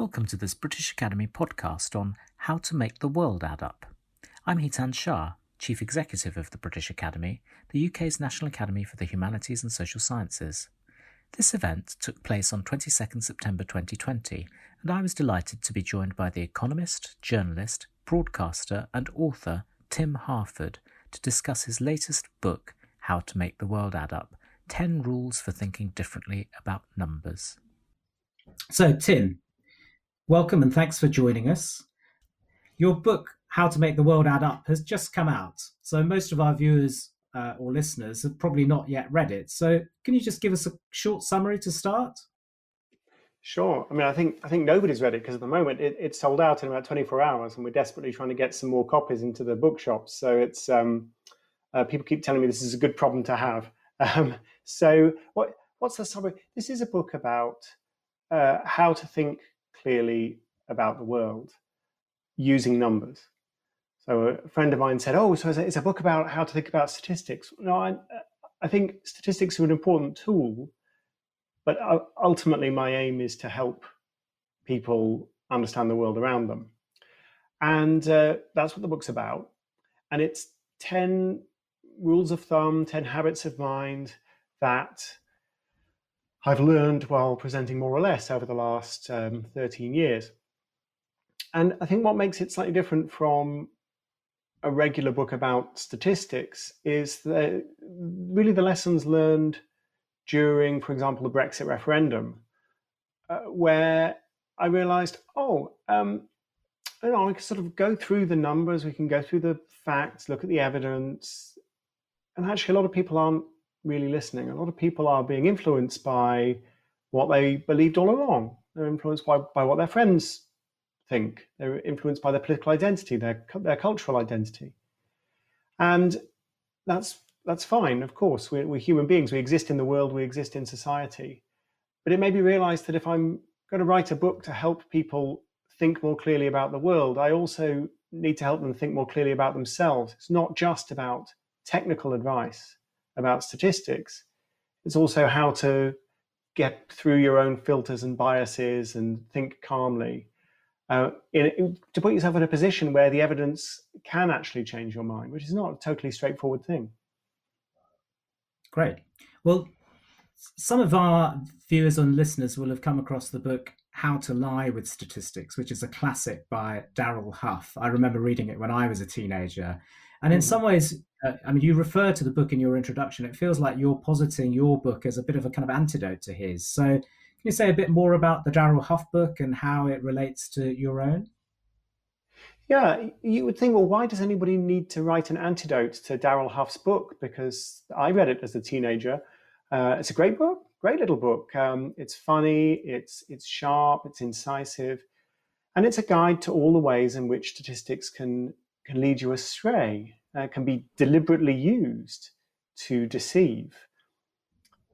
Welcome to this British Academy podcast on How to Make the World Add Up. I'm Hitan Shah, Chief Executive of the British Academy, the UK's National Academy for the Humanities and Social Sciences. This event took place on 22nd September 2020, and I was delighted to be joined by the economist, journalist, broadcaster and author Tim Harford to discuss his latest book, How to Make the World Add Up, 10 Rules for Thinking Differently About Numbers. So, Tim, welcome and thanks for joining us. Your book, How to Make the World Add Up, has just come out. So most of our viewers or listeners have probably not yet read it. So can you just give us a short summary to start? Sure. I mean, I think nobody's read it because at the moment it's sold out in about 24 hours and we're desperately trying to get some more copies into the bookshops. So it's people keep telling me this is a good problem to have. So what's the summary? This is a book about how to think clearly about the world using numbers. So a friend of mine said, oh, so it's a book about how to think about statistics. No, I think statistics are an important tool, but ultimately my aim is to help people understand the world around them. And that's what the book's about. And it's 10 rules of thumb, 10 habits of mind that I've learned while presenting More or Less over the last 13 years. And I think what makes it slightly different from a regular book about statistics is that really the lessons learned during, for example, the Brexit referendum, where I realized, we can sort of go through the numbers, we can go through the facts, look at the evidence, and actually a lot of people aren't really listening. A lot of people are being influenced by what they believed all along. They're influenced by what their friends think. They're influenced by their political identity, their cultural identity. And that's fine, of course. We're human beings. We exist in the world. We exist in society. But it made me realize that if I'm going to write a book to help people think more clearly about the world, I also need to help them think more clearly about themselves. It's not just about technical advice about statistics. It's also how to get through your own filters and biases and think calmly to put yourself in a position where the evidence can actually change your mind, which is not a totally straightforward thing. Great. Well, some of our viewers and listeners will have come across the book How to Lie with Statistics, which is a classic by Darrell Huff. I remember reading it when I was a teenager. And in some ways, you refer to the book in your introduction. It feels like you're positing your book as a bit of a kind of antidote to his. So can you say a bit more about the Darrell Huff book and how it relates to your own? Yeah, you would think, well, why does anybody need to write an antidote to Darrell Huff's book? Because I read it as a teenager. It's a great book, great little book. It's funny, it's sharp, it's incisive, and it's a guide to all the ways in which statistics can lead you astray, can be deliberately used to deceive.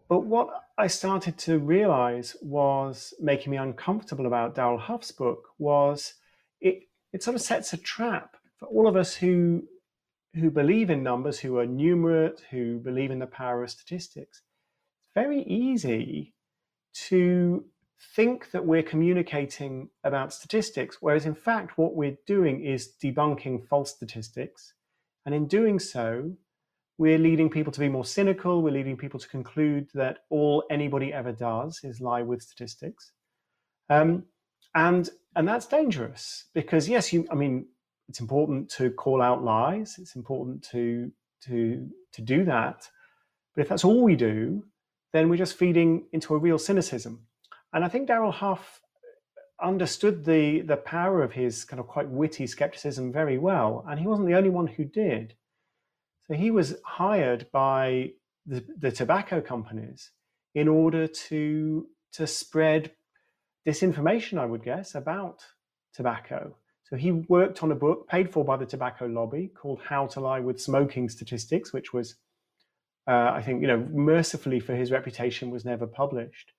But what I started to realize was making me uncomfortable about Darrell Huff's book was it sort of sets a trap for all of us who believe in numbers, who are numerate, who believe in the power of statistics. It's very easy to think that we're communicating about statistics, whereas in fact what we're doing is debunking false statistics. And in doing so, we're leading people to be more cynical. We're leading people to conclude that all anybody ever does is lie with statistics. And that's dangerous because, yes, it's important to call out lies. It's important to do that. But if that's all we do, then we're just feeding into a real cynicism. And I think Darrell Huff understood the power of his kind of quite witty skepticism very well, and he wasn't the only one who did. So he was hired by the tobacco companies in order to spread disinformation, I would guess, about tobacco. So he worked on a book paid for by the tobacco lobby called How to Lie with Smoking Statistics, which was, mercifully for his reputation, was never published.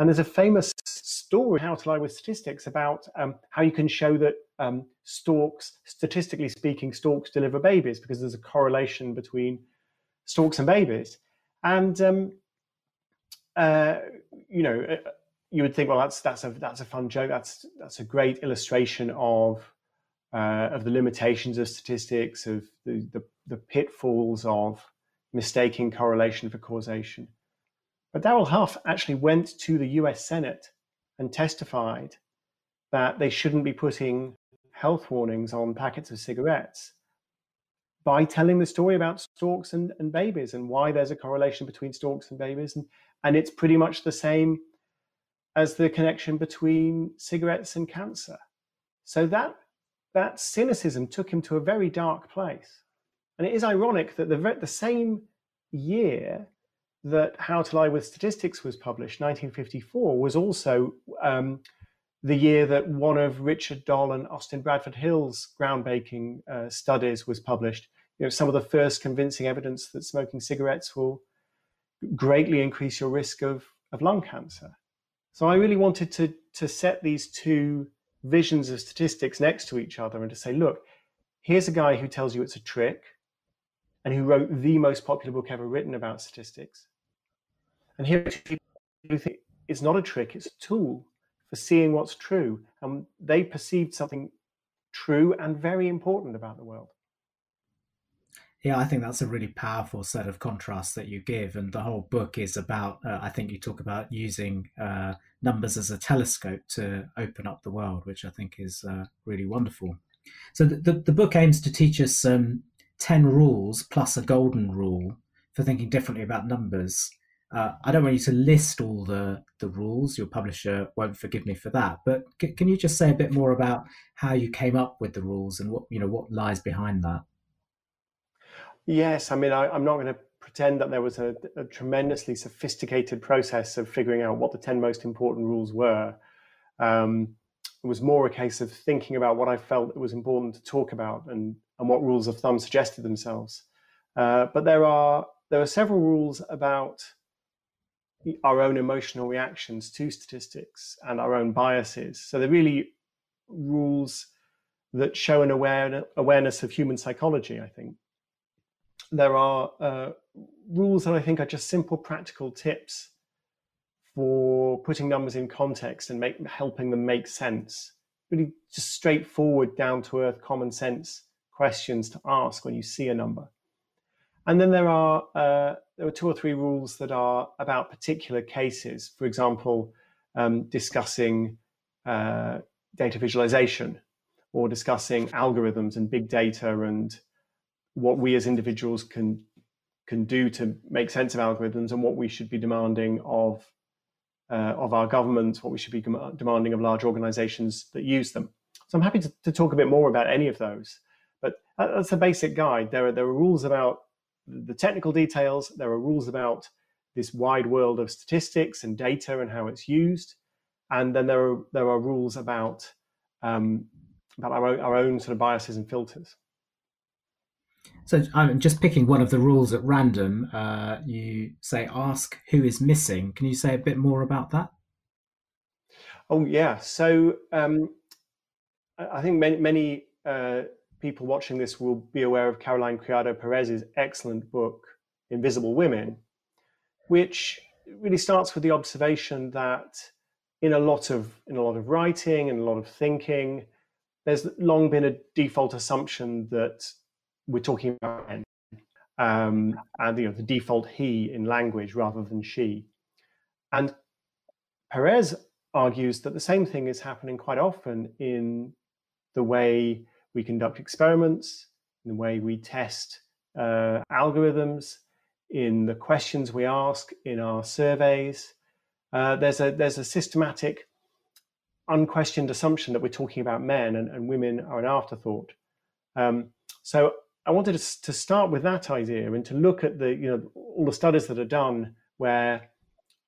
And there's a famous story, How to Lie with Statistics, about how you can show that storks, statistically speaking, storks deliver babies because there's a correlation between storks and babies. And, you would think, well, that's a fun joke. That's a great illustration of the limitations of statistics, of the pitfalls of mistaking correlation for causation. But Darrell Huff actually went to the US Senate and testified that they shouldn't be putting health warnings on packets of cigarettes by telling the story about storks and babies and why there's a correlation between storks and babies. And it's pretty much the same as the connection between cigarettes and cancer. So that cynicism took him to a very dark place. And it is ironic that the same year that How to Lie with Statistics was published, 1954, was also the year that one of Richard Doll and Austin Bradford Hill's groundbreaking studies was published. You know, some of the first convincing evidence that smoking cigarettes will greatly increase your risk of lung cancer. So I really wanted to set these two visions of statistics next to each other and to say, look, here's a guy who tells you it's a trick and who wrote the most popular book ever written about statistics. And here are two people who think it's not a trick, it's a tool for seeing what's true. And they perceived something true and very important about the world. Yeah, I think that's a really powerful set of contrasts that you give. And the whole book is about, I think you talk about using numbers as a telescope to open up the world, which I think is really wonderful. So the book aims to teach us 10 rules plus a golden rule for thinking differently about numbers. I don't want you to list all the rules. Your publisher won't forgive me for that. But can you just say a bit more about how you came up with the rules and what lies behind that? Yes, I mean, I'm not going to pretend that there was a tremendously sophisticated process of figuring out what the 10 most important rules were. It was more a case of thinking about what I felt it was important to talk about and what rules of thumb suggested themselves. But there are several rules about our own emotional reactions to statistics and our own biases. So they're really rules that show an awareness of human psychology, I think. There are rules that I think are just simple practical tips for putting numbers in context and helping them make sense. Really just straightforward, down-to-earth, common sense questions to ask when you see a number. And then there are two or three rules that are about particular cases. For example, discussing data visualization or discussing algorithms and big data and what we as individuals can do to make sense of algorithms and what we should be demanding of our governments, what we should be demanding of large organizations that use them. So I'm happy to talk a bit more about any of those, but that's a basic guide. There are rules about the technical details. There are rules about this wide world of statistics and data and how it's used. And then there are rules about our own sort of biases and filters. So I'm just picking one of the rules at random. You say, ask who is missing. Can you say a bit more about that? Oh, yeah. So I think many people watching this will be aware of Caroline Criado Perez's excellent book, Invisible Women, which really starts with the observation that in a lot of writing and a lot of thinking, there's long been a default assumption that we're talking about men, and the default he in language rather than she. And Perez argues that the same thing is happening quite often in the way we conduct experiments, in the way we test algorithms, in the questions we ask in our surveys. There's a systematic, unquestioned assumption that we're talking about men and women are an afterthought. So I wanted to start with that idea and to look at all the studies that are done where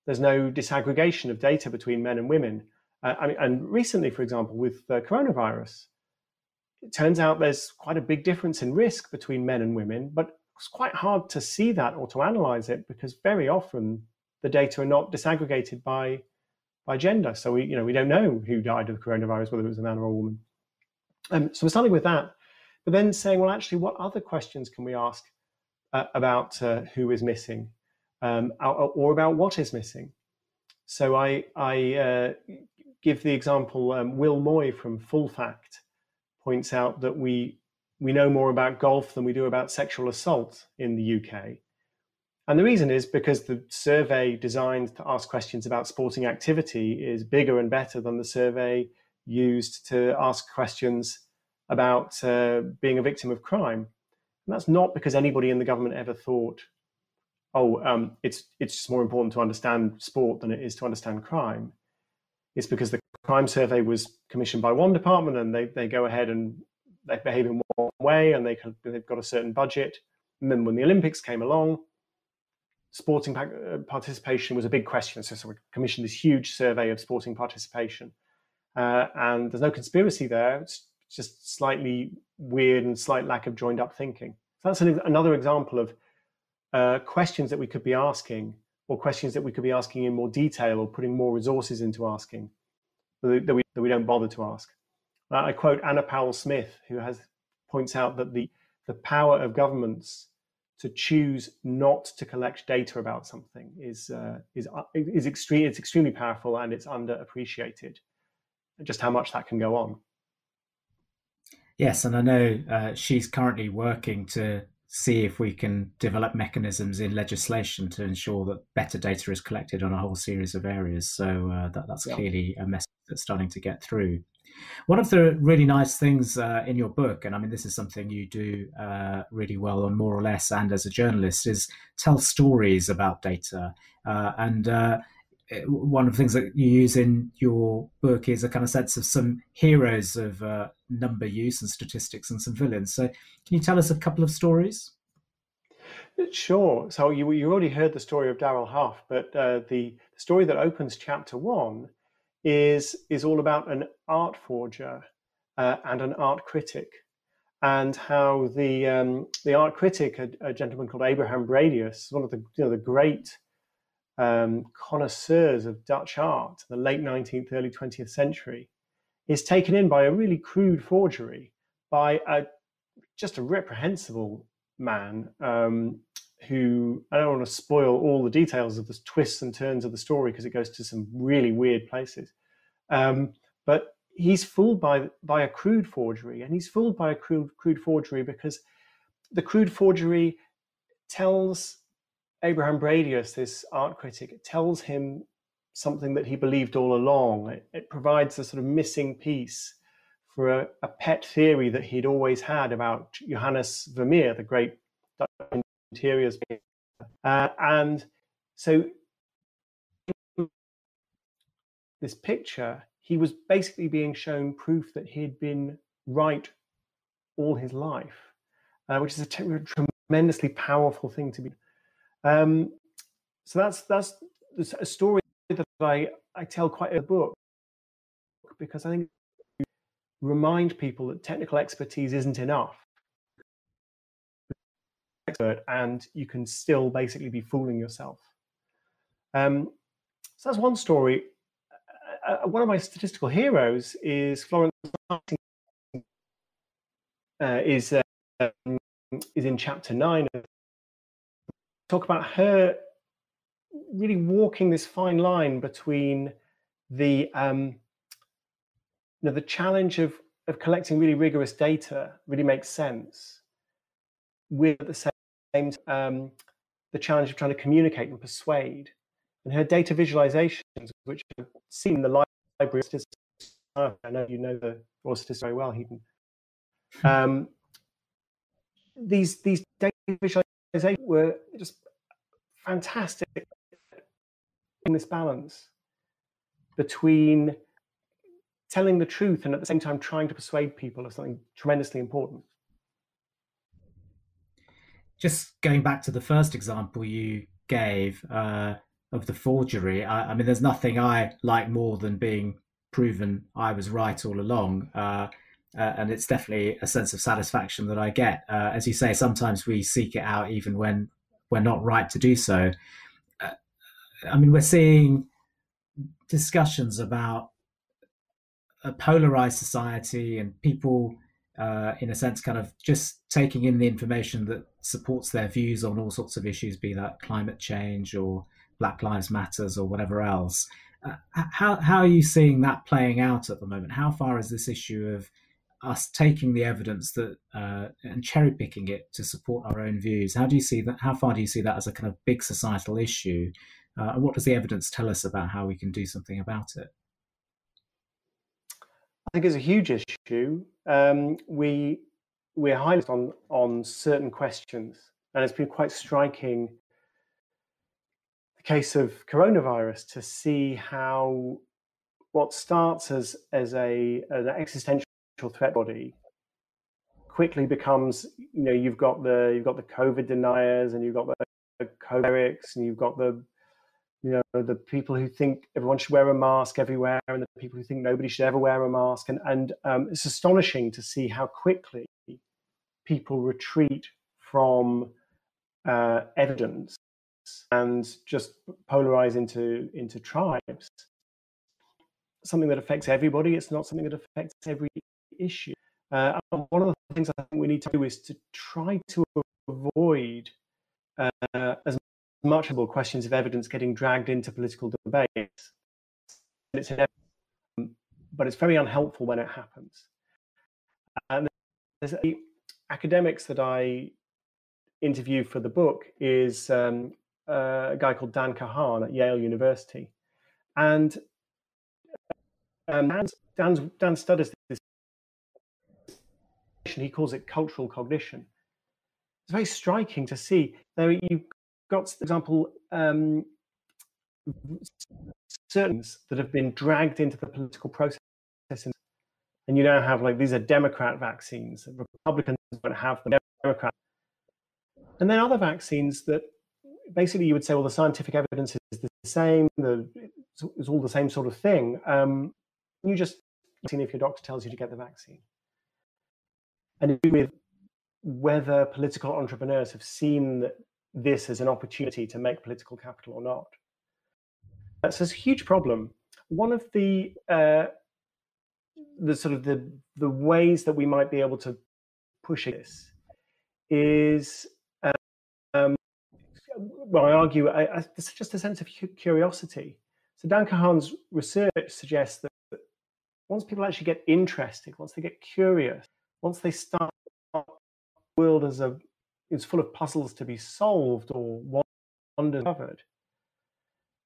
there's no disaggregation of data between men and women. And recently, for example, with coronavirus, it turns out there's quite a big difference in risk between men and women, but it's quite hard to see that or to analyze it because very often the data are not disaggregated by gender. So we don't know who died of coronavirus, whether it was a man or a woman. So we're starting with that. But then saying, well, actually, what other questions can we ask about who is missing or about what is missing? So I give the example, Will Moy from Full Fact points out that we know more about golf than we do about sexual assault in the UK. And the reason is because the survey designed to ask questions about sporting activity is bigger and better than the survey used to ask questions about being a victim of crime. And that's not because anybody in the government ever thought, oh, it's just more important to understand sport than it is to understand crime. It's because the crime survey was commissioned by one department and they go ahead and they behave in one way and they've got a certain budget. And then when the Olympics came along, sporting participation was a big question. So we commissioned this huge survey of sporting participation. And there's no conspiracy there. It's just slightly weird and slight lack of joined up thinking. So that's another example of questions that we could be asking, or questions that we could be asking in more detail or putting more resources into asking that we don't bother to ask. I quote Anna Powell Smith, who points out that the power of governments to choose not to collect data about something is extreme. It's extremely powerful and it's underappreciated. Just how much that can go on. Yes, and I know she's currently working to see if we can develop mechanisms in legislation to ensure that better data is collected on a whole series of areas. So that's clearly a message that's starting to get through. One of the really nice things in your book, and I mean, this is something you do really well on More or Less and as a journalist, is tell stories about data. One of the things that you use in your book is a kind of sense of some heroes of number use and statistics and some villains. So can you tell us a couple of stories? Sure. So you already heard the story of Darrell Huff, but the story that opens chapter one is all about an art forger and an art critic, and how the art critic, a gentleman called Abraham Bredius, one of the great connoisseurs of Dutch art, the late 19th, early 20th century, is taken in by a really crude forgery by just a reprehensible man who, I don't want to spoil all the details of the twists and turns of the story because it goes to some really weird places. But he's fooled by a crude forgery, and he's fooled by a crude forgery because the crude forgery tells Abraham Bredius, this art critic, tells him something that he believed all along. It provides a sort of missing piece for a pet theory that he'd always had about Johannes Vermeer, the great Dutch interior painter. And so this picture, he was basically being shown proof that he'd been right all his life, which is a tremendously powerful thing to be. So that's a story that I tell quite a book, because I think you remind people that technical expertise isn't enough. And you can still basically be fooling yourself. So that's one story. One of my statistical heroes is Florence Nightingale, is in chapter 9 of talk about her really walking this fine line between the challenge of collecting really rigorous data really makes sense, with at the same the challenge of trying to communicate and persuade. And her data visualizations, which I've seen in the library of statistics, I know you know the Royal Statistics very well, Hitan. These data visualizations were just fantastic in this balance between telling the truth and at the same time trying to persuade people of something tremendously important. Just going back to the first example you gave of the forgery, I mean, there's nothing I like more than being proven I was right all along. And it's definitely a sense of satisfaction that I get. As you say, sometimes we seek it out even when we're not right to do so. I mean, we're seeing discussions about a polarized society and people, in a sense, kind of just taking in the information that supports their views on all sorts of issues, be that climate change or Black Lives Matters or whatever else. How are you seeing that playing out at the moment? How far is this issue of us taking the evidence that and cherry picking it to support our own views? How do you see that? How far do you see that as a kind of big societal issue? And what does the evidence tell us about how we can do something about it? I think it's a huge issue. We're highly on certain questions, and it's been quite striking, the case of coronavirus, to see how what starts as an existential threat body quickly becomes, you know, you've got the COVID deniers, and you've got the cholerics, and you've got the, you know, the people who think everyone should wear a mask everywhere, and the people who think nobody should ever wear a mask. And it's astonishing to see how quickly people retreat from evidence and just polarize into tribes. Something that affects everybody. It's not something that affects every issue. One of the things I think we need to do is to try to avoid as much of questions of evidence getting dragged into political debates. It's inevitable, but it's very unhelpful when it happens. And there's the academics that I interview for the book is a guy called Dan Kahan at Yale University, and Dan studies this. He calls it cultural cognition. It's very striking to see. There you've got, for example, certain things that have been dragged into the political process, and you now have, like, these are Democrat vaccines, and Republicans don't have them. Democrat, and then other vaccines that basically you would say, well, the scientific evidence is the same. It's all the same sort of thing. You just see if your doctor tells you to get the vaccine. And to do with whether political entrepreneurs have seen that this as an opportunity to make political capital or not. That's a huge problem. One of the ways that we might be able to push this is, I argue, it's just a sense of curiosity. So Dan Kahan's research suggests that once people actually get interested, once they get curious, once they start the world is full of puzzles to be solved or wonders covered,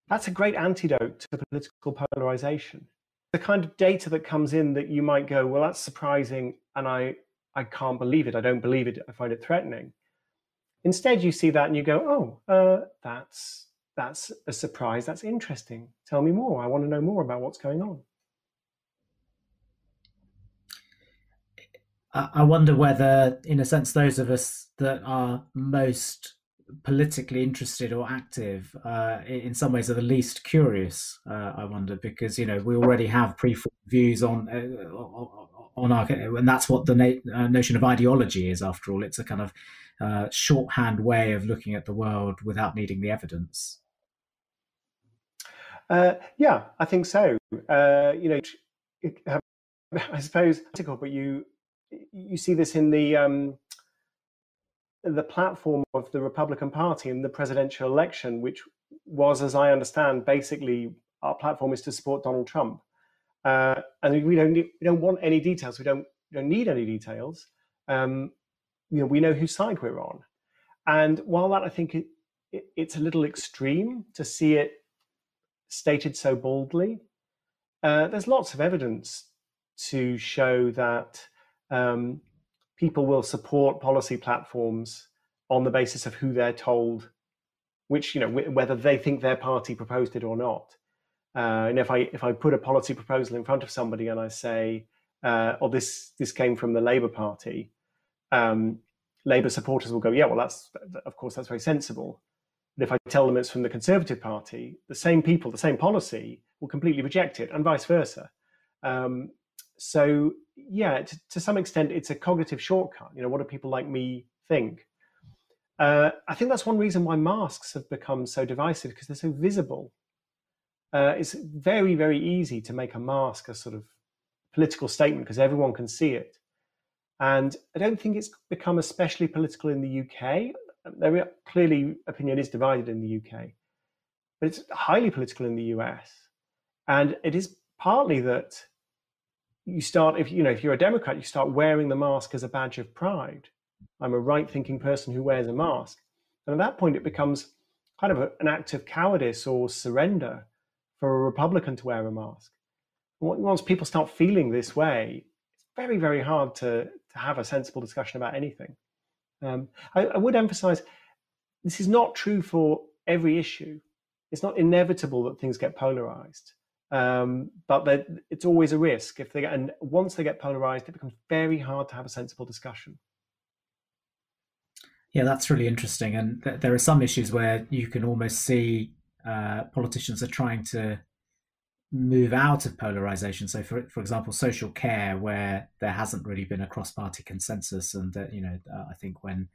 that's a great antidote to political polarization. The kind of data that comes in that you might go, well, that's surprising, and I can't believe it. I don't believe it. I find it threatening. Instead, you see that and you go, oh, that's a surprise. That's interesting. Tell me more. I want to know more about what's going on. I wonder whether, in a sense, those of us that are most politically interested or active, in some ways, are the least curious. I wonder, because, you know, we already have preformed views on our, and that's what the notion of ideology is. After all, it's a kind of shorthand way of looking at the world without needing the evidence. Yeah, I think so. I suppose, but you see this in the platform of the Republican Party in the presidential election, which was, as I understand, basically our platform is to support Donald Trump, and we don't want any details. We don't need any details. We know whose side we're on, and while that, I think it's a little extreme to see it stated so boldly. There's lots of evidence to show that. People will support policy platforms on the basis of who they're told, which, you know, whether they think their party proposed it or not. And if I put a policy proposal in front of somebody and I say, "Oh, this came from the Labour Party," Labour supporters will go, "Yeah, well, that's very sensible." But if I tell them it's from the Conservative Party, the same people, the same policy, will completely reject it, and vice versa. So yeah, to some extent, it's a cognitive shortcut. You know, what do people like me think? I think that's one reason why masks have become so divisive, because they're so visible. It's very, very easy to make a mask a sort of political statement because everyone can see it. And I don't think it's become especially political in the UK. Clearly, opinion is divided in the UK. but it's highly political in the US. And it is partly that you start, if you're a Democrat, you start wearing the mask as a badge of pride. I'm a right-thinking person who wears a mask. And at that point, it becomes kind of an act of cowardice or surrender for a Republican to wear a mask. Once people start feeling this way, it's very, very hard to have a sensible discussion about anything. I would emphasize, this is not true for every issue. It's not inevitable that things get polarized, but it's always a risk. And once they get polarized, it becomes very hard to have a sensible discussion. Yeah, that's really interesting. And there are some issues where you can almost see politicians are trying to move out of polarization. So for example, social care, where there hasn't really been a cross-party consensus. And I think when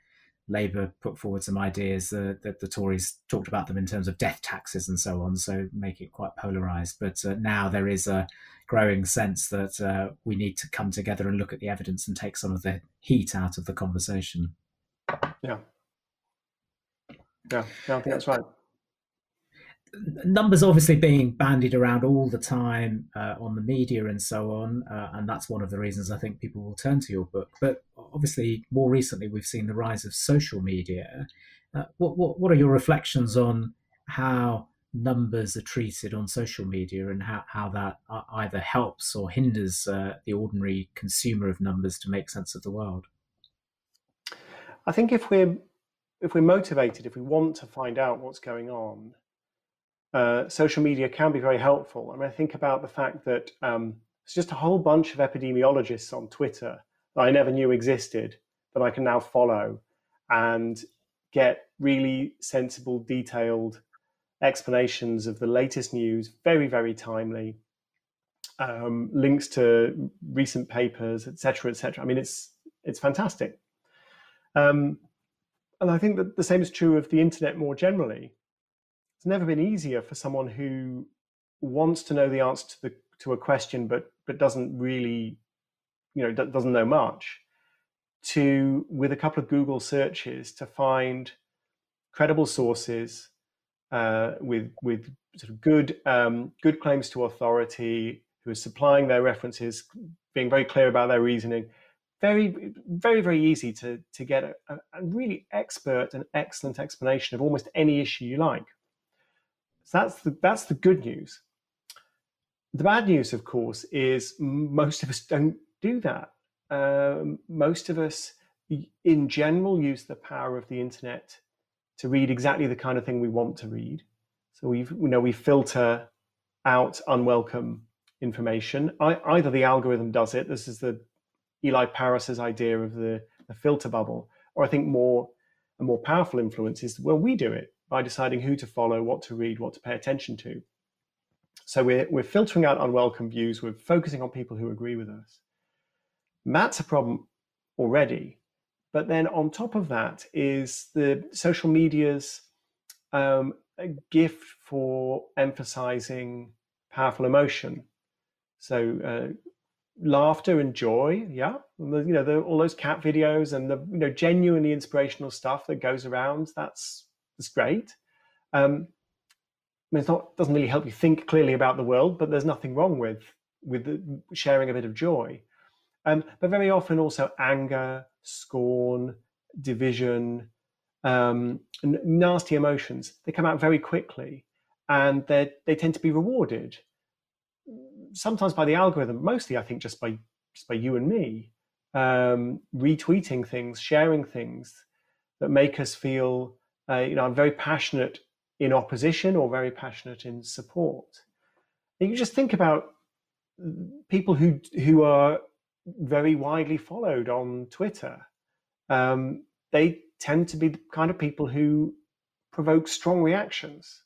Labour put forward some ideas that the Tories talked about them in terms of death taxes and so on, so make it quite polarised. But now there is a growing sense that we need to come together and look at the evidence and take some of the heat out of the conversation. Yeah, I think that's right. Numbers obviously being bandied around all the time on the media and so on, and that's one of the reasons I think people will turn to your book. But obviously, more recently, we've seen the rise of social media. What are your reflections on how numbers are treated on social media, and how that either helps or hinders the ordinary consumer of numbers to make sense of the world? I think if we're motivated, if we want to find out what's going on, social media can be very helpful. I mean, I think about the fact that it's just a whole bunch of epidemiologists on Twitter that I never knew existed that I can now follow and get really sensible, detailed explanations of the latest news, very, very timely, links to recent papers, et cetera, et cetera. I mean, it's fantastic. And I think that the same is true of the internet more generally. It's never been easier for someone who wants to know the answer to a question, but doesn't really, doesn't know much, to, with a couple of Google searches, to find credible sources with sort of good claims to authority, who are supplying their references, being very clear about their reasoning. Very, very, very easy to get a really expert and excellent explanation of almost any issue you like. So that's the good news. The bad news, of course, is most of us don't do that. Most of us, in general, use the power of the internet to read exactly the kind of thing we want to read. So we filter out unwelcome information. Either the algorithm does it. This is the Eli Pariser's idea of the filter bubble, or I think a more powerful influence is, well, we do it by deciding who to follow, what to read, what to pay attention to. So we're filtering out unwelcome views, we're focusing on people who agree with us. That's a problem already. But then on top of that is the social media's a gift for emphasizing powerful emotion. So laughter and joy, yeah. All those cat videos and the genuinely inspirational stuff that goes around. That's great. I mean, doesn't really help you think clearly about the world, but there's nothing wrong with sharing a bit of joy. But very often also anger, scorn, division, nasty emotions. They come out very quickly, and they tend to be rewarded. Sometimes by the algorithm, mostly I think just by you and me, retweeting things, sharing things that make us feel, very passionate in opposition or very passionate in support. And you just think about people who are very widely followed on Twitter. They tend to be the kind of people who provoke strong reactions,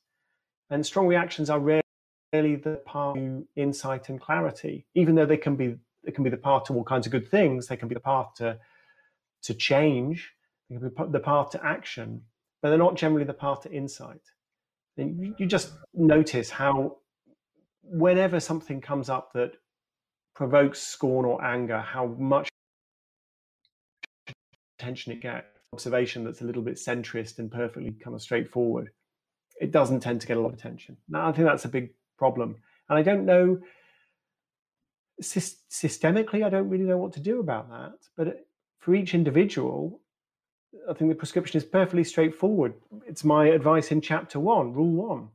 and strong reactions are rare. Really the path to insight and clarity, even though they can be the path to all kinds of good things. They can be the path to change. They can be the path to action, but they're not generally the path to insight. And you just notice how whenever something comes up that provokes scorn or anger, how much attention it gets. Observation that's a little bit centrist and perfectly kind of straightforward it doesn't tend to get a lot of attention. Now, I think that's a big problem. And I don't know, systemically, I don't really know what to do about that. But for each individual, I think the prescription is perfectly straightforward. It's my advice in chapter one, rule one,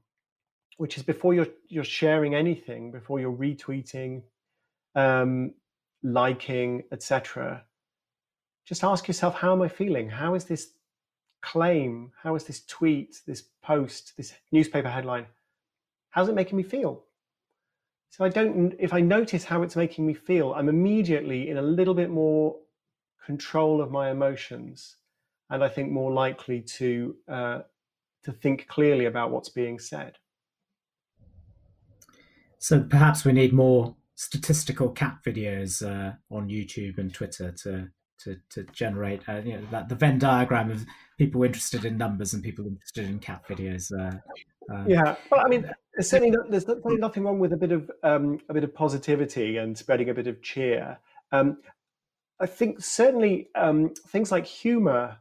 which is before you're sharing anything, before you're retweeting, liking, etc., just ask yourself, how am I feeling? How is this claim? How is this tweet, this post, this newspaper headline? How's it making me feel? So I don't, if I notice how it's making me feel, I'm immediately in a little bit more control of my emotions. And I think more likely to think clearly about what's being said. So perhaps we need more statistical cat videos on YouTube and Twitter to generate you know, that the Venn diagram of people interested in numbers and people interested in cat videos. Yeah, well, I mean, certainly there's nothing wrong with a bit of positivity and spreading a bit of cheer. I think certainly things like humour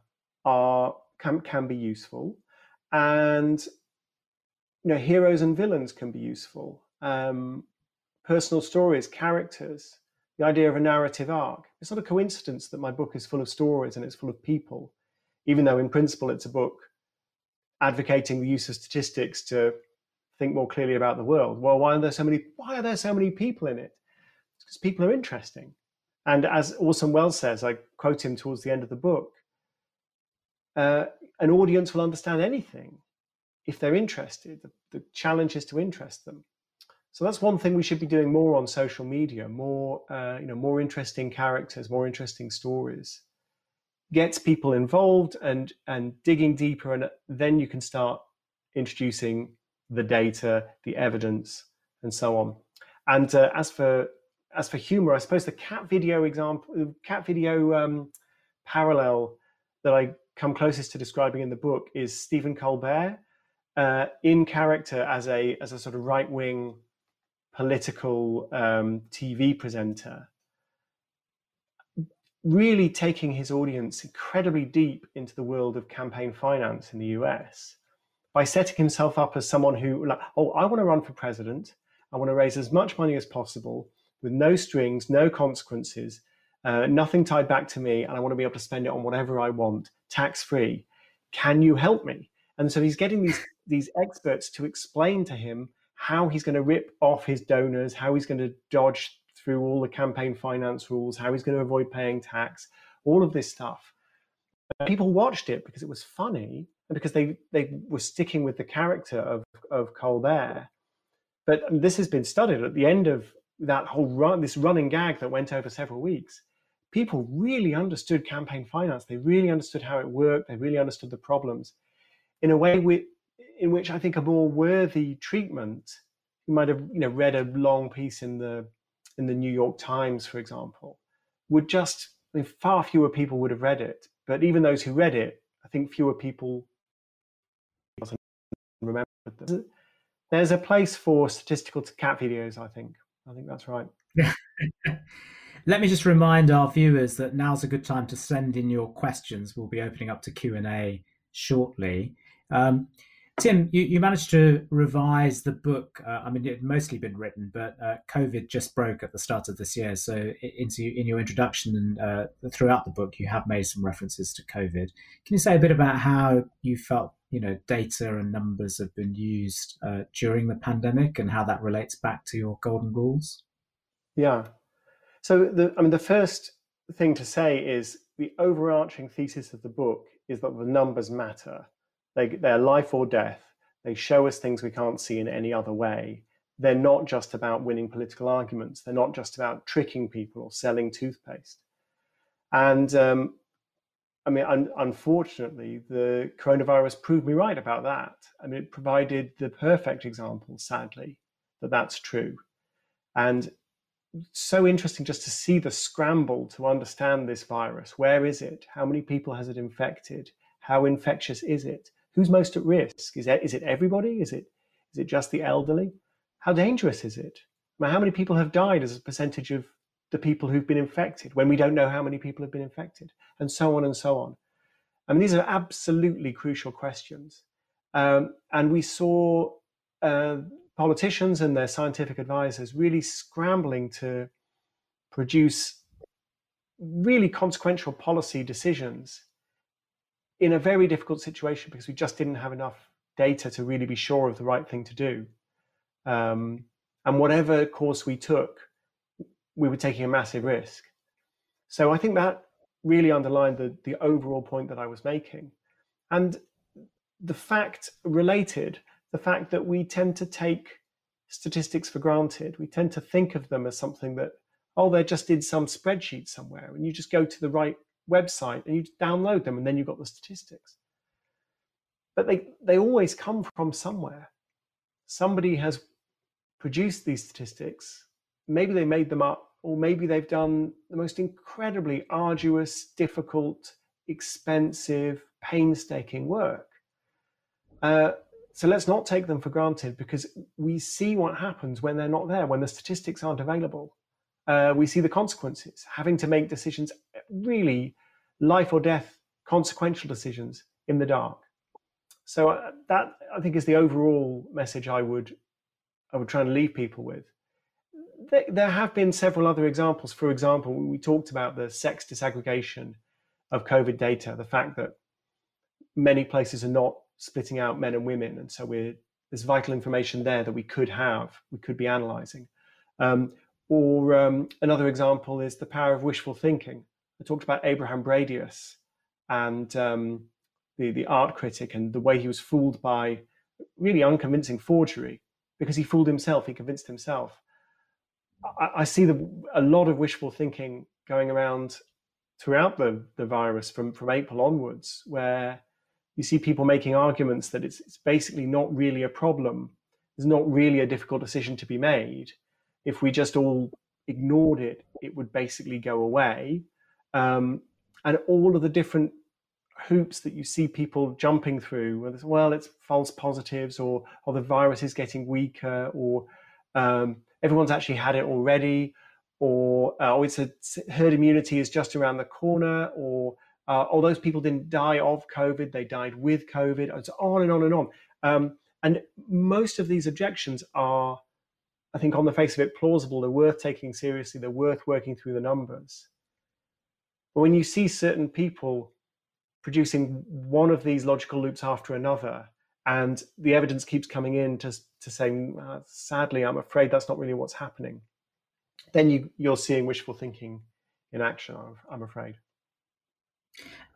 can be useful, and you know, heroes and villains can be useful. Personal stories, characters, the idea of a narrative arc. It's not a coincidence that my book is full of stories and it's full of people, even though in principle it's a book advocating the use of statistics to think more clearly about the world. Well, why are there so many people in it? It's because people are interesting. And as Orson Welles says, I quote him towards the end of the book, an audience will understand anything if they're interested. The challenge is to interest them. So that's one thing we should be doing more on social media, more, you know, more interesting characters, more interesting stories. Gets people involved and digging deeper, and then you can start introducing the data, the evidence, and so on. And as for humor, I suppose the cat video example, the cat video parallel that I come closest to describing in the book is Stephen Colbert in character as a sort of right-wing political TV presenter, really taking his audience incredibly deep into the world of campaign finance in the US by setting himself up as someone who, like, oh, I want to run for president. I want to raise as much money as possible with no strings, no consequences, nothing tied back to me. And I want to be able to spend it on whatever I want, tax-free. Can you help me? And so he's getting these experts to explain to him how he's going to rip off his donors, how he's going to dodge through all the campaign finance rules, how he's going to avoid paying tax, all of this stuff. And people watched it because it was funny and because they were sticking with the character of Colbert. But this has been studied. At the end of that whole run, this running gag that went over several weeks, people really understood campaign finance. They really understood how it worked. They really understood the problems in a way in which I think a more worthy treatment, you might have, you know, read a long piece in the New York Times, for example, would just, I mean, far fewer people would have read it. But even those who read it, I think fewer people remembered them. There's a place for statistical cat videos, I think. I think that's right. Let me just remind our viewers that now's a good time to send in your questions. We'll be opening up to Q&A shortly. Tim, you managed to revise the book. I mean, it had mostly been written, but COVID just broke at the start of this year. So in your introduction and throughout the book, you have made some references to COVID. Can you say a bit about how you felt, you know, data and numbers have been used during the pandemic and how that relates back to your golden rules? Yeah. So, the first thing to say is the overarching thesis of the book is that the numbers matter. They're life or death. They show us things we can't see in any other way. They're not just about winning political arguments. They're not just about tricking people or selling toothpaste. And I mean, unfortunately, the coronavirus proved me right about that. I mean, it provided the perfect example, sadly, that that's true. And so interesting just to see the scramble to understand this virus. Where is it? How many people has it infected? How infectious is it? Who's most at risk? Is it everybody? Is it just the elderly? How dangerous is it? I mean, how many people have died as a percentage of the people who've been infected when we don't know how many people have been infected? And so on and so on. I mean, these are absolutely crucial questions. And we saw politicians and their scientific advisors really scrambling to produce really consequential policy decisions in a very difficult situation, because we just didn't have enough data to really be sure of the right thing to do. And whatever course we took, we were taking a massive risk. So I think that really underlined the overall point that I was making. And the fact related, the fact that we tend to take statistics for granted. We tend to think of them as something that, oh, they just did some spreadsheet somewhere, and you just go to the right website and you download them and then you've got the statistics. But they always come from somewhere. Somebody has produced these statistics. Maybe they made them up, or maybe they've done the most incredibly arduous, difficult, expensive, painstaking work. So let's not take them for granted, because we see what happens when they're not there, when the statistics aren't available. We see the consequences, having to make decisions, really life or death consequential decisions in the dark. So that, I think, is the overall message I would try and leave people with. There have been several other examples. For example, we talked about the sex disaggregation of COVID data, the fact that many places are not splitting out men and women, and so there's vital information there that we could be analysing. Or another example is the power of wishful thinking. I talked about Abraham Bredius and the art critic, and the way he was fooled by really unconvincing forgery, because he fooled himself, he convinced himself. I see a lot of wishful thinking going around throughout the virus from April onwards, where you see people making arguments that it's basically not really a problem. There's not really a difficult decision to be made. If we just all ignored it, it would basically go away. And all of the different hoops that you see people jumping through, whether it's, well, it's false positives, or the virus is getting weaker, or everyone's actually had it already, or it's herd immunity is just around the corner, or all those people didn't die of COVID, they died with COVID. It's on and on and on. And most of these objections are, I think, on the face of it, plausible. They're worth taking seriously. They're worth working through the numbers. But when you see certain people producing one of these logical loops after another, and the evidence keeps coming in to say, sadly, I'm afraid that's not really what's happening, then you're seeing wishful thinking in action, I'm afraid.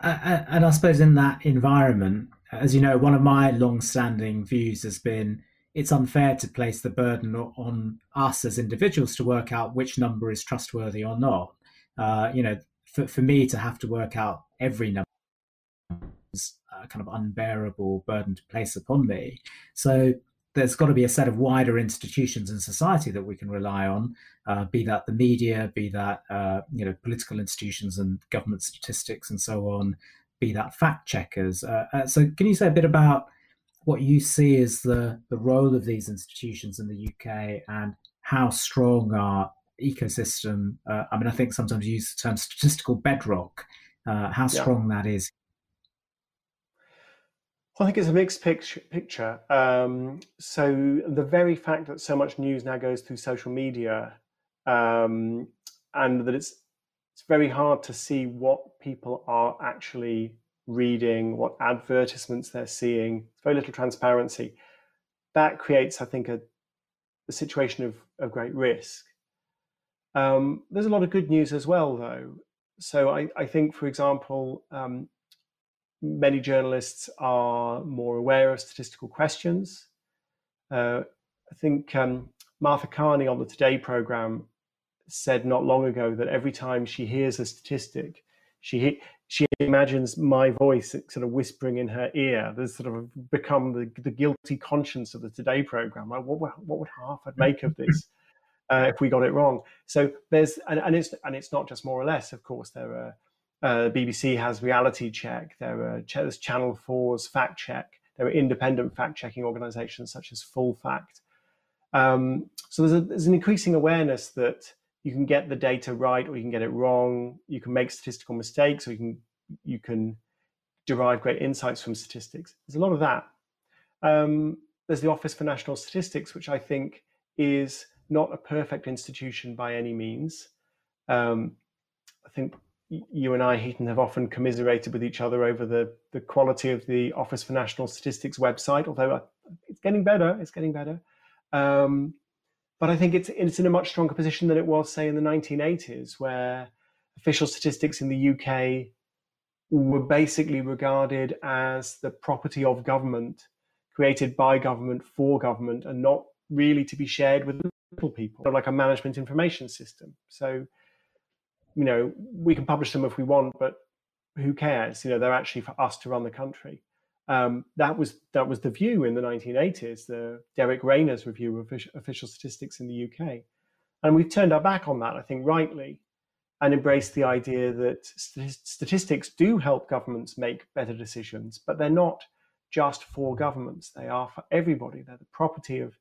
And I suppose in that environment, as you know, one of my long-standing views has been, it's unfair to place the burden on us as individuals to work out which number is trustworthy or not. For me to have to work out every number is a kind of unbearable burden to place upon me. So there's got to be a set of wider institutions in society that we can rely on, be that the media, be that political institutions and government statistics and so on, be that fact checkers. So can you say a bit about what you see is the role of these institutions in the UK, and how strong our ecosystem, I think sometimes you use the term statistical bedrock, how strong that is? Well, I think it's a mixed picture. So the very fact that so much news now goes through social media, and that it's very hard to see what people are actually reading, what advertisements they're seeing, very little transparency, that creates, I think, a situation of great risk. There's a lot of good news as well, though. So I think, for example, many journalists are more aware of statistical questions. I think Martha Kearney on the Today programme said not long ago that every time she hears a statistic, she imagines my voice sort of whispering in her ear. There's sort of become the guilty conscience of the Today programme. Like, what would Harford make of this if we got it wrong? So there's, and it's not just More or Less, of course. There are BBC has Reality Check. There's Channel 4's Fact Check. There are independent fact-checking organisations such as Full Fact. So there's an increasing awareness that you can get the data right, or you can get it wrong. You can make statistical mistakes, or you can derive great insights from statistics. There's a lot of that. There's the Office for National Statistics, which I think is not a perfect institution by any means. I think you and I, Hitan, have often commiserated with each other over the quality of the Office for National Statistics website, although it's getting better, but I think it's in a much stronger position than it was, say, in the 1980s, where official statistics in the UK were basically regarded as the property of government, created by government for government, and not really to be shared with little people, like a management information system. So, you know, we can publish them if we want, but who cares? You know, they're actually for us to run the country. That was the view in the 1980s, the Derek Rayner's review of official statistics in the UK. And we've turned our back on that, I think, rightly, and embraced the idea that statistics do help governments make better decisions, but they're not just for governments. They are for everybody. They're the property of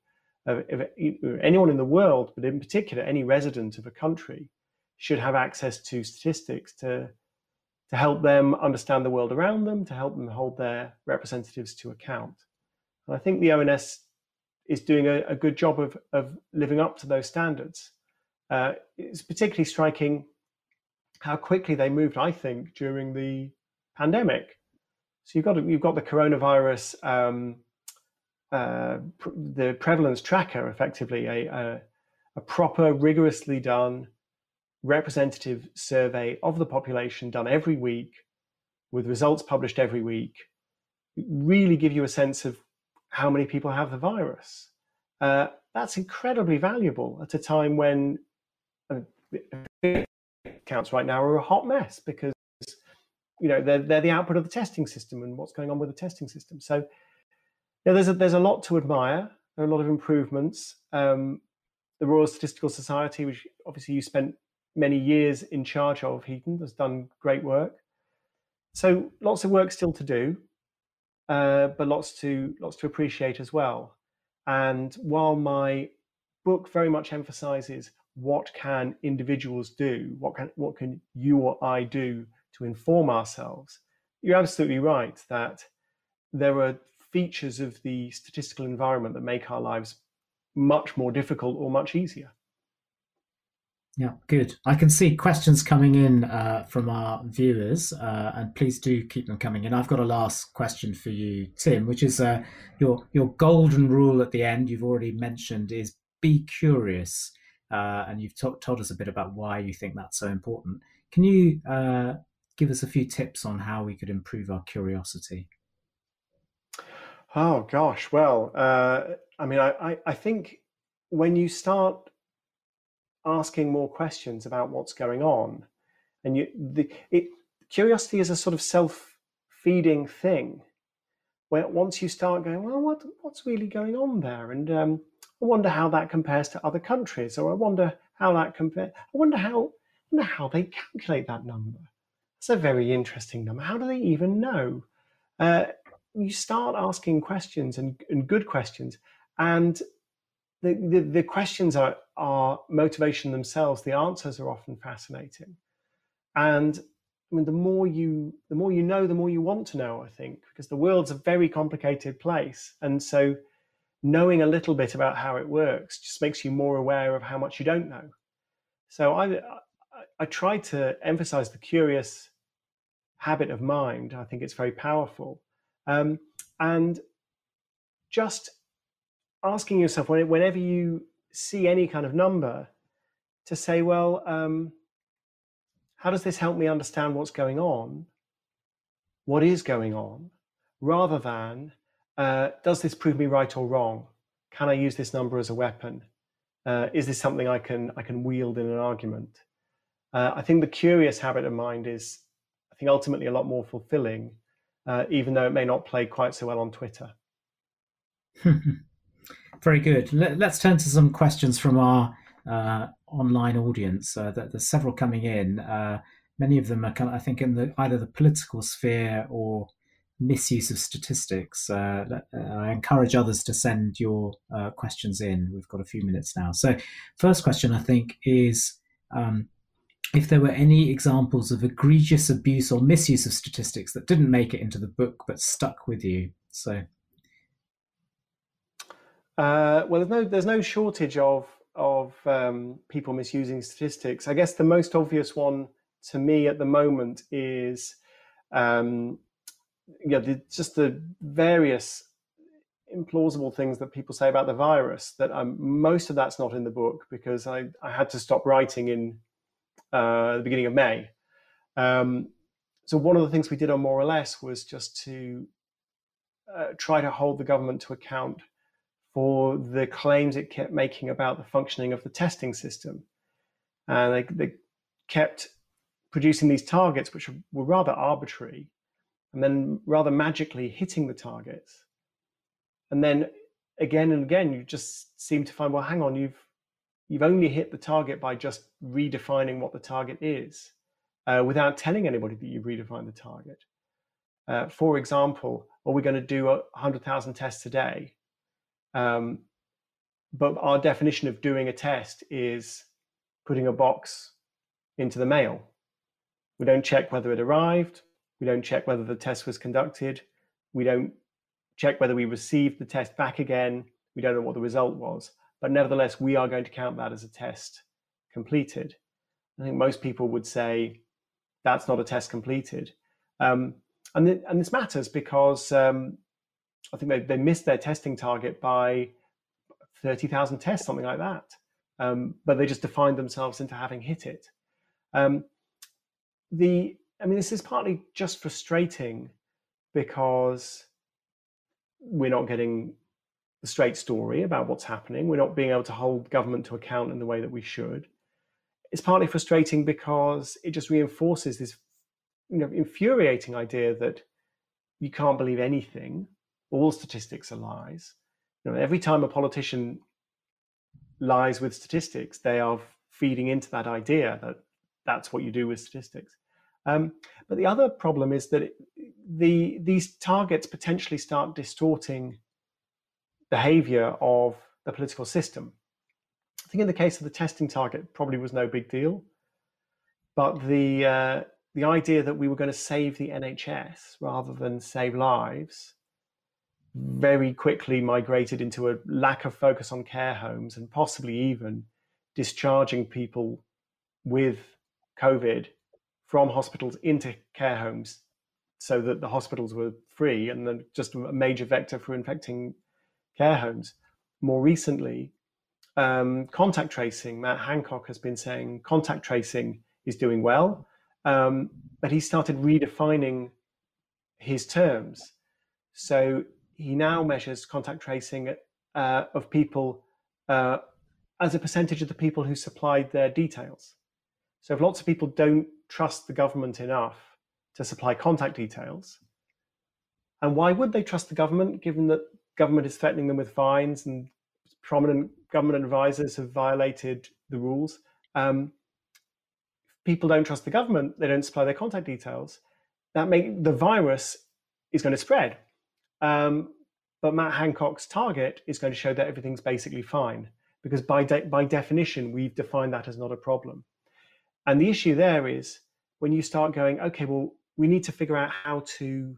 anyone in the world, but in particular, any resident of a country should have access to statistics to help them understand the world around them, to help them hold their representatives to account. And I think the ONS is doing a good job of living up to those standards. It's particularly striking how quickly they moved, I think, during the pandemic. So you've got the coronavirus, the prevalence tracker, effectively a proper, rigorously done representative survey of the population, done every week with results published every week, really give you a sense of how many people have the virus. That's incredibly valuable at a time when accounts right now are a hot mess, because, you know, they're the output of the testing system and what's going on with the testing system. So yeah, there's a lot to admire. There are a lot of improvements. The Royal Statistical Society, which obviously you spent many years in charge of, Hitan, has done great work. So lots of work still to do, but lots to appreciate as well. And while my book very much emphasizes what can individuals do, what can you or I do to inform ourselves, you're absolutely right that there are features of the statistical environment that make our lives much more difficult or much easier. Yeah, good. I can see questions coming in from our viewers, and please do keep them coming in. I've got a last question for you, Tim, which is your golden rule at the end. You've already mentioned is be curious, and you've told us a bit about why you think that's so important. Can you give us a few tips on how we could improve our curiosity? Oh gosh, well, I mean, I think when you start asking more questions about what's going on, and curiosity is a sort of self-feeding thing, where once you start going, well, what's really going on there, and I wonder how that compares to other countries, or I wonder how that compares, I wonder how they calculate that number. It's a very interesting number. How do they even know? You start asking questions, and good questions, and the questions are motivation themselves. The answers are often fascinating, and I mean, the more you know, the more you want to know, I think, because the world's a very complicated place, and so knowing a little bit about how it works just makes you more aware of how much you don't know. So I try to emphasize the curious habit of mind. I think it's very powerful, and just asking yourself whenever you see any kind of number to say, well, how does this help me understand what's going on? What is going on? Rather than, does this prove me right or wrong? Can I use this number as a weapon? Is this something I can wield in an argument? I think the curious habit of mind is, I think, ultimately a lot more fulfilling, even though it may not play quite so well on Twitter. Very good. Let's turn to some questions from our online audience. There's several coming in. Many of them are, I think, in either the political sphere or misuse of statistics. I encourage others to send your questions in. We've got a few minutes now. So first question, I think, is if there were any examples of egregious abuse or misuse of statistics that didn't make it into the book but stuck with you. So Well, there's no shortage of people misusing statistics. I guess the most obvious one to me at the moment is just the various implausible things that people say about the virus. That most of that's not in the book because I had to stop writing in the beginning of May. So one of the things we did on More or Less was just to try to hold the government to account for the claims it kept making about the functioning of the testing system. And they kept producing these targets, which were rather arbitrary, and then rather magically hitting the targets. And then again and again, you just seem to find, well, hang on, you've only hit the target by just redefining what the target is, without telling anybody that you've redefined the target. For example, are we going to do 100,000 tests a day? But our definition of doing a test is putting a box into the mail. We don't check whether it arrived. We don't check whether the test was conducted. We don't check whether we received the test back again. We don't know what the result was. But nevertheless, we are going to count that as a test completed. I think most people would say that's not a test completed. And this matters because I think they missed their testing target by 30,000 tests, something like that. But they just defined themselves into having hit it. This is partly just frustrating because we're not getting the straight story about what's happening. We're not being able to hold government to account in the way that we should. It's partly frustrating because it just reinforces this, infuriating idea that you can't believe anything. All statistics are lies. Every time a politician lies with statistics, they are feeding into that idea that that's what you do with statistics. But the other problem is that these targets potentially start distorting behavior of the political system. I think in the case of the testing target, probably was no big deal. But the idea that we were going to save the NHS rather than save lives very quickly migrated into a lack of focus on care homes and possibly even discharging people with COVID from hospitals into care homes so that the hospitals were free and then just a major vector for infecting care homes. More recently, contact tracing, Matt Hancock has been saying contact tracing is doing well, but he started redefining his terms. So he now measures contact tracing of people as a percentage of the people who supplied their details. So if lots of people don't trust the government enough to supply contact details, and why would they trust the government, given that government is threatening them with fines and prominent government advisors have violated the rules? If people don't trust the government, they don't supply their contact details, the virus is going to spread. But Matt Hancock's target is going to show that everything's basically fine, because by definition, we've defined that as not a problem. And the issue there is when you start going, okay, well, we need to figure out how to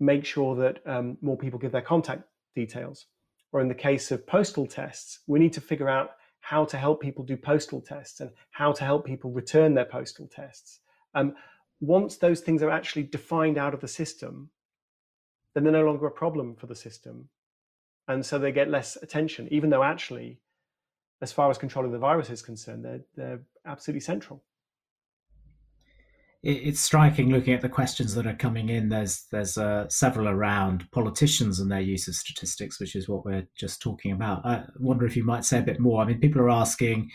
make sure that more people give their contact details. Or in the case of postal tests, we need to figure out how to help people do postal tests and how to help people return their postal tests. Once those things are actually defined out of the system, then they're no longer a problem for the system. And so they get less attention, even though actually, as far as controlling the virus is concerned, they're absolutely central. It's striking looking at the questions that are coming in. There's several around politicians and their use of statistics, which is what we're just talking about. I wonder if you might say a bit more. I mean, people are asking,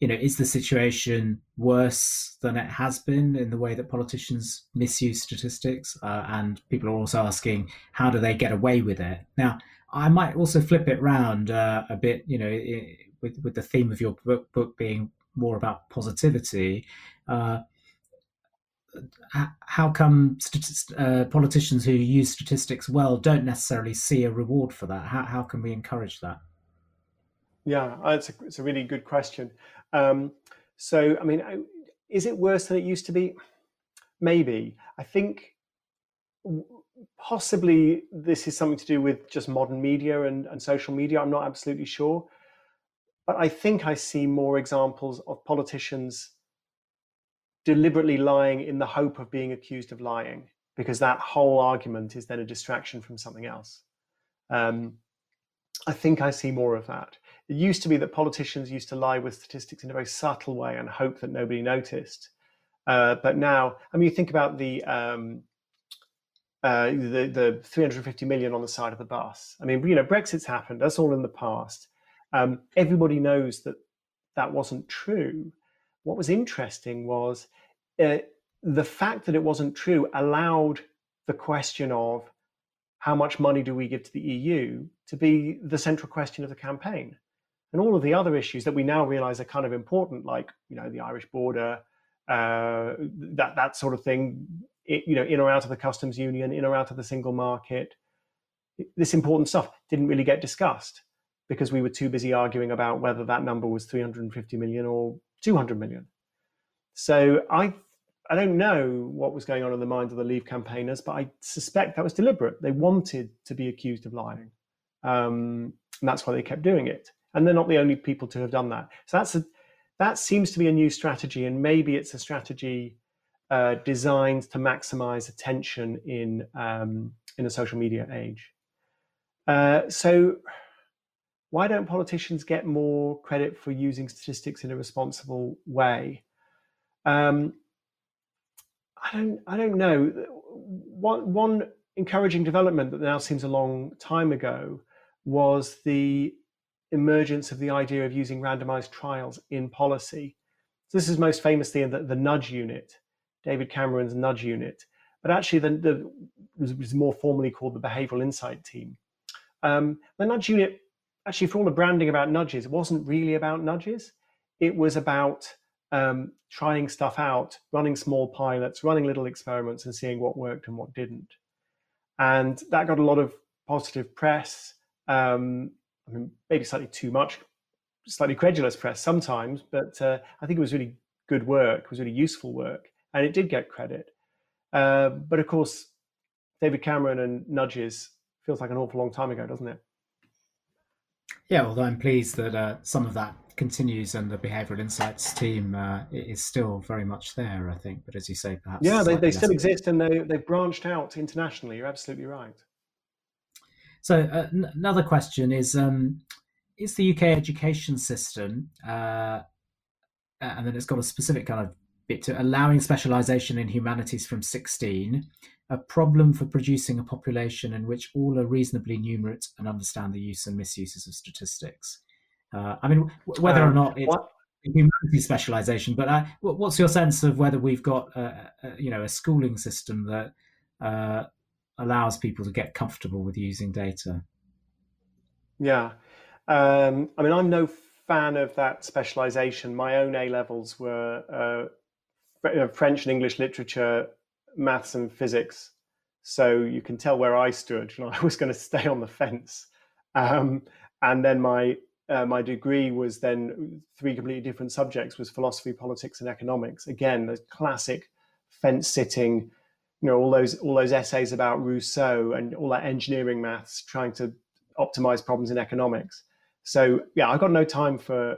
is the situation worse than it has been in the way that politicians misuse statistics? And people are also asking, how do they get away with it? Now, I might also flip it round a bit, with the theme of your book being more about positivity. How come politicians who use statistics well don't necessarily see a reward for that? How can we encourage that? Yeah, it's a really good question. Is it worse than it used to be? Maybe. I think possibly this is something to do with just modern media and social media. I'm not absolutely sure. But I think I see more examples of politicians deliberately lying in the hope of being accused of lying, because that whole argument is then a distraction from something else. I think I see more of that. It used to be that politicians used to lie with statistics in a very subtle way and hope that nobody noticed. But now, I mean, you think about the 350 million on the side of the bus. I mean, you know, Brexit's happened. That's all in the past. Everybody knows that that wasn't true. What was interesting was the fact that it wasn't true allowed the question of how much money do we give to the EU to be the central question of the campaign. And all of the other issues that we now realize are kind of important, like, you know, the Irish border, that sort of thing, you know, in or out of the customs union, in or out of the single market. This important stuff didn't really get discussed because we were too busy arguing about whether that number was 350 million or 200 million. So I don't know what was going on in the minds of the Leave campaigners, but I suspect that was deliberate. They wanted to be accused of lying. And that's why they kept doing it. And they're not the only people to have done that. So that seems to be a new strategy. And maybe it's a strategy designed to maximize attention in a social media age. So why don't politicians get more credit for using statistics in a responsible way? I don't know. One encouraging development that now seems a long time ago was the emergence of the idea of using randomized trials in policy. So this is most famously in the nudge unit, David Cameron's nudge unit, but actually was more formally called the Behavioral Insights Team. The nudge unit, actually, for all the branding about nudges, it wasn't really about nudges. It was about trying stuff out, running small pilots, running little experiments and seeing what worked and what didn't. And that got a lot of positive press. I mean, maybe slightly too much, slightly credulous press sometimes, but I think it was really good work, it was really useful work, and it did get credit. But of course, David Cameron and nudges feels like an awful long time ago, doesn't it? Yeah, although I'm pleased that some of that continues and the Behavioural Insights Team is still very much there, I think. But as you say, perhaps... Yeah, they still exist and they've branched out internationally. You're absolutely right. So another question is the UK education system, and then it's got a specific kind of bit to allowing specialisation in humanities from 16, a problem for producing a population in which all are reasonably numerate and understand the use and misuses of statistics. I mean, whether or not it's humanity specialisation, but what's your sense of whether we've got, you know, a schooling system that allows people to get comfortable with using data? Yeah, I mean, I'm no fan of that specialisation. My own A levels were French and English literature, maths and physics. So you can tell where I stood. You know, I was going to stay on the fence, and then my degree was then three completely different subjects, was philosophy, politics, and economics. Again, the classic fence sitting, you know, all those essays about Rousseau and all that engineering maths, trying to optimize problems in economics. So yeah, I've got no time for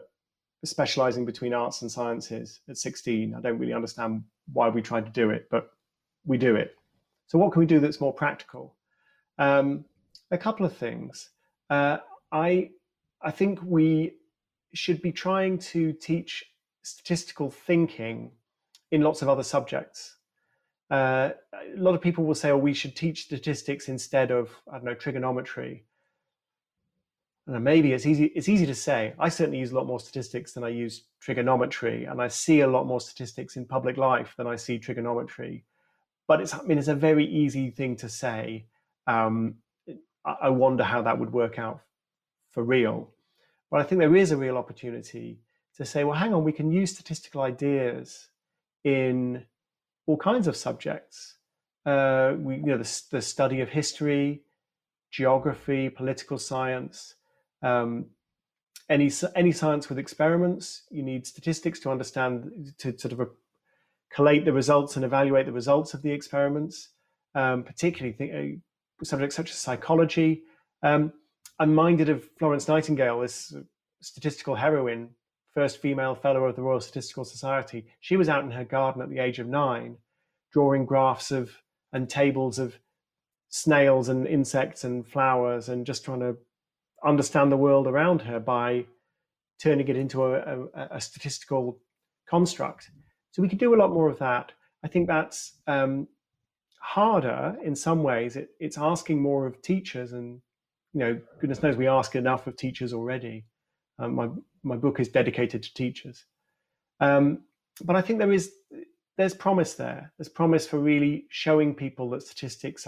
specializing between arts and sciences at 16. I don't really understand why we tried to do it, but we do it. So what can we do that's more practical? A couple of things. I think we should be trying to teach statistical thinking in lots of other subjects. A lot of people will say, oh, we should teach statistics instead of, I don't know, trigonometry. And maybe it's easy to say. I certainly use a lot more statistics than I use trigonometry, and I see a lot more statistics in public life than I see trigonometry. But it's, I mean, it's a very easy thing to say. I wonder how that would work out for real. But I think there is a real opportunity to say, well, hang on, we can use statistical ideas in all kinds of subjects. You know, the study of history, geography, political science, any science with experiments. You need statistics to understand, to sort of collate the results and evaluate the results of the experiments. particularly subjects such as psychology. I'm minded of Florence Nightingale, this statistical heroine, first female fellow of the Royal Statistical Society. She was out in her garden at the age of 9, drawing graphs of and tables of snails and insects and flowers, and just trying to understand the world around her by turning it into a statistical construct. So we could do a lot more of that. I think that's harder in some ways. It's asking more of teachers, and goodness knows we ask enough of teachers already. My book is dedicated to teachers, but I think there's promise there. There's promise for really showing people that statistics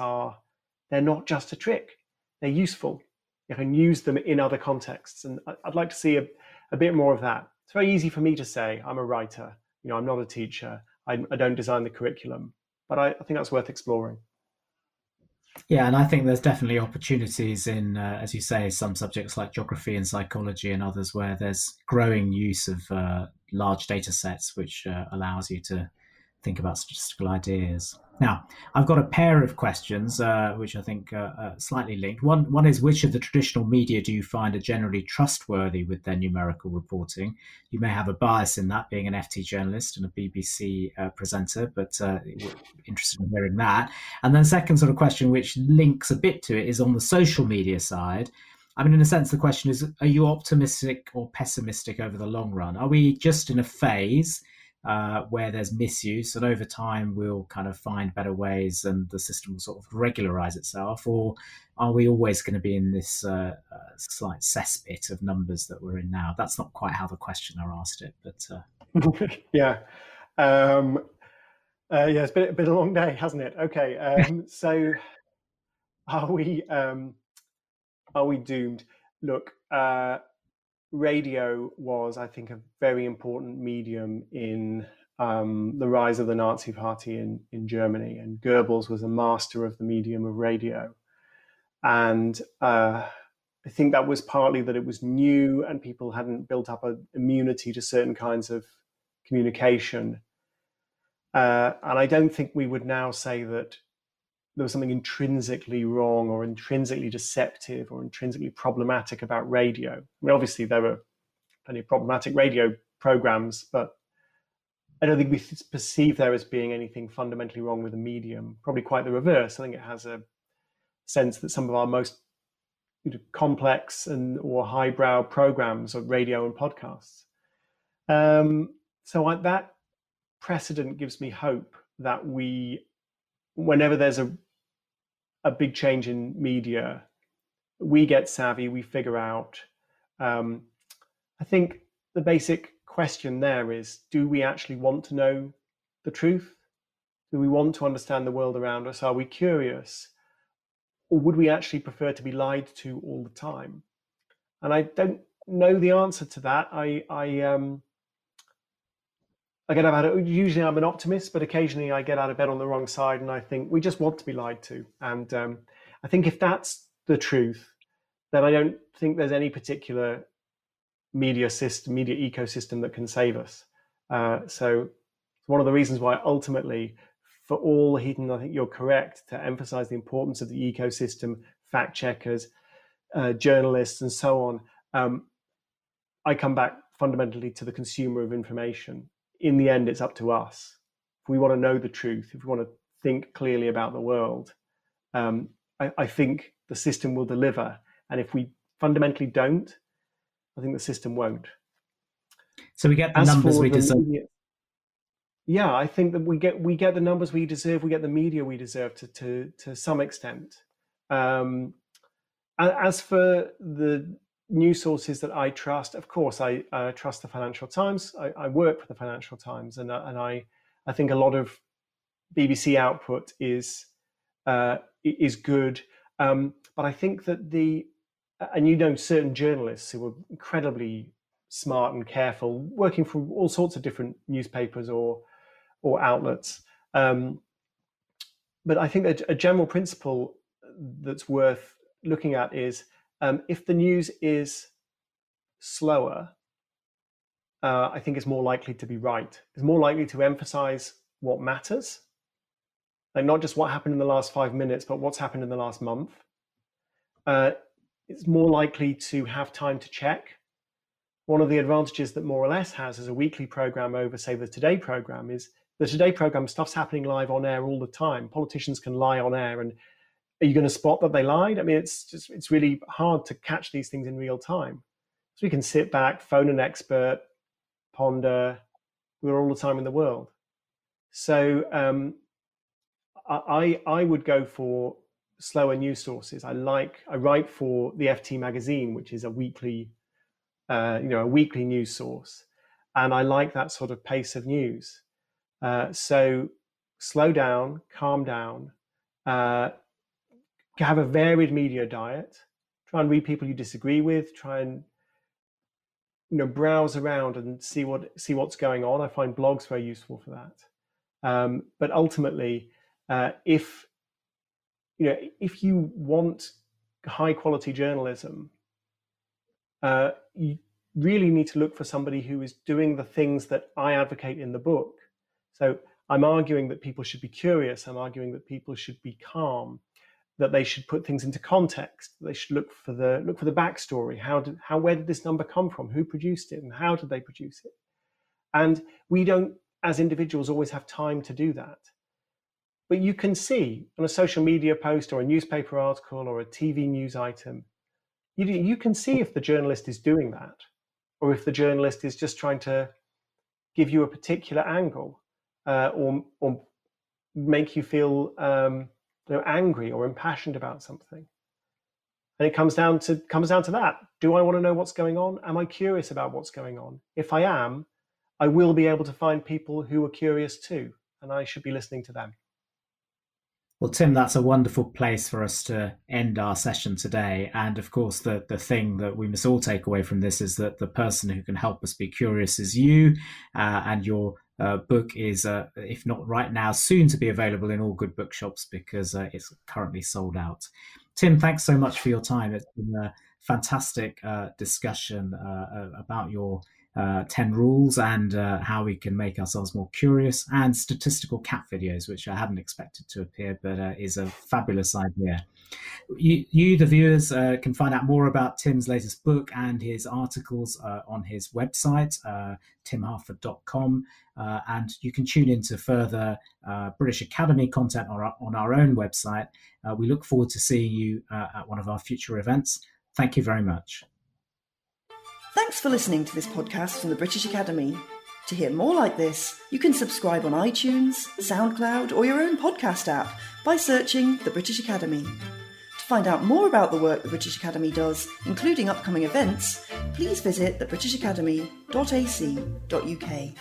they're not just a trick. They're useful. You can use them in other contexts, and I'd like to see a bit more of that. It's very easy for me to say I'm a writer. I'm not a teacher. I don't design the curriculum, but I think that's worth exploring. Yeah, and I think there's definitely opportunities in, as you say, some subjects like geography and psychology and others where there's growing use of large data sets, which allows you to think about statistical ideas. Now, I've got a pair of questions, which I think are slightly linked. One is, which of the traditional media do you find are generally trustworthy with their numerical reporting? You may have a bias in that, being an FT journalist and a BBC presenter, but interested in hearing that. And then second sort of question, which links a bit to it, is on the social media side. I mean, in a sense, the question is, are you optimistic or pessimistic over the long run? Are we just in a phase where there's misuse, and over time we'll kind of find better ways and the system will sort of regularize itself? Or are we always going to be in this slight cesspit of numbers that we're in now? That's not quite how the questioner asked it, but yeah. Yeah, it's been a long day, hasn't it? Okay, so are we doomed? Look, radio was, I think, a very important medium in the rise of the Nazi Party in Germany, and Goebbels was a master of the medium of radio. And I think that was partly that it was new and people hadn't built up an immunity to certain kinds of communication. And I don't think we would now say that there was something intrinsically wrong or intrinsically deceptive or intrinsically problematic about radio. I mean, obviously there were plenty of problematic radio programs, but I don't think we perceive there as being anything fundamentally wrong with the medium. Probably quite the reverse. I think it has a sense that some of our most complex or highbrow programs are radio and podcasts. So that precedent gives me hope that whenever there's a big change in media, we get savvy, we figure out. I think the basic question there is, do we actually want to know the truth? Do we want to understand the world around us? Are we curious? Or would we actually prefer to be lied to all the time? And I don't know the answer to that. Usually I'm an optimist, but occasionally I get out of bed on the wrong side and I think we just want to be lied to. And I think if that's the truth, then I don't think there's any particular media ecosystem that can save us. So it's one of the reasons why ultimately, for all, Hitan, I think you're correct to emphasize the importance of the ecosystem, fact checkers, journalists, and so on. I come back fundamentally to the consumer of information. In the end, it's up to us. If we want to know the truth, if we want to think clearly about the world, I think the system will deliver. And if we fundamentally don't, I think the system won't. So we get the numbers we deserve. Yeah, I think that we get the numbers we deserve. We get the media we deserve to some extent. As for the news sources that I trust, of course, I trust the Financial Times. I work for the Financial Times, and I think a lot of BBC output is good. But I think that certain journalists who were incredibly smart and careful, working for all sorts of different newspapers or outlets. But I think that a general principle that's worth looking at is, if the news is slower, I think it's more likely to be right. It's more likely to emphasize what matters and not just what happened in the last 5 minutes, but what's happened in the last month, it's more likely to have time to check. One of the advantages that More or Less has as a weekly program over, say, the Today programme is the Today programme stuff's happening live on air all the time. Politicians can lie on air, and are you going to spot that they lied? I mean, it's just, it's really hard to catch these things in real time. So we can sit back, phone an expert, ponder. We're all the time in the world. So I would go for slower news sources. I write for the FT magazine, which is a weekly, a weekly news source, and I like that sort of pace of news. So slow down, calm down, have a varied media diet, try and read people you disagree with, try and browse around and see what's going on. I find blogs very useful for that. But ultimately, if you want high quality journalism, you really need to look for somebody who is doing the things that I advocate in the book. So I'm arguing that people should be curious. I'm arguing that people should be calm, that they should put things into context. They should look for the backstory. Where did this number come from? Who produced it, and how did they produce it? And we don't, as individuals, always have time to do that. But you can see on a social media post or a newspaper article or a TV news item, you can see if the journalist is doing that, or if the journalist is just trying to give you a particular angle, or make you feel angry or impassioned about something. And it comes down to that. Do I want to know what's going on? Am I curious about what's going on? If I am, I will be able to find people who are curious too, and I should be listening to them. Well, Tim, that's a wonderful place for us to end our session today. And of course, the thing that we must all take away from this is that the person who can help us be curious is you, and your book is, if not right now, soon to be available in all good bookshops, because it's currently sold out. Tim, thanks so much for your time. It's been a fantastic discussion about your 10 rules and how we can make ourselves more curious, and statistical cat videos, which I hadn't expected to appear, but is a fabulous idea. You the viewers, can find out more about Tim's latest book and his articles on his website, timharford.com, and you can tune into further British Academy content on our own website. We look forward to seeing you at one of our future events. Thank you very much. Thanks for listening to this podcast from the British Academy. To hear more like this, you can subscribe on iTunes, SoundCloud, or your own podcast app by searching the British Academy. To find out more about the work the British Academy does, including upcoming events, please visit thebritishacademy.ac.uk.